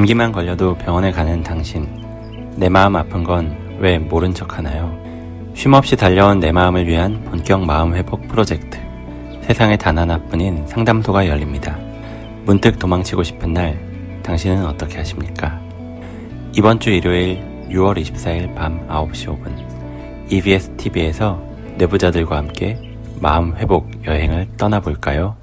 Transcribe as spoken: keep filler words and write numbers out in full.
감기만 걸려도 병원에 가는 당신, 내 마음 아픈 건 왜 모른 척 하나요? 쉼없이 달려온 내 마음을 위한 본격 마음 회복 프로젝트, 세상에 단 하나뿐인 상담소가 열립니다. 문득 도망치고 싶은 날, 당신은 어떻게 하십니까? 이번 주 일요일 유월 이십사일 밤 아홉시 오분 이비에스 티비에서 내부자들과 함께 마음 회복 여행을 떠나볼까요?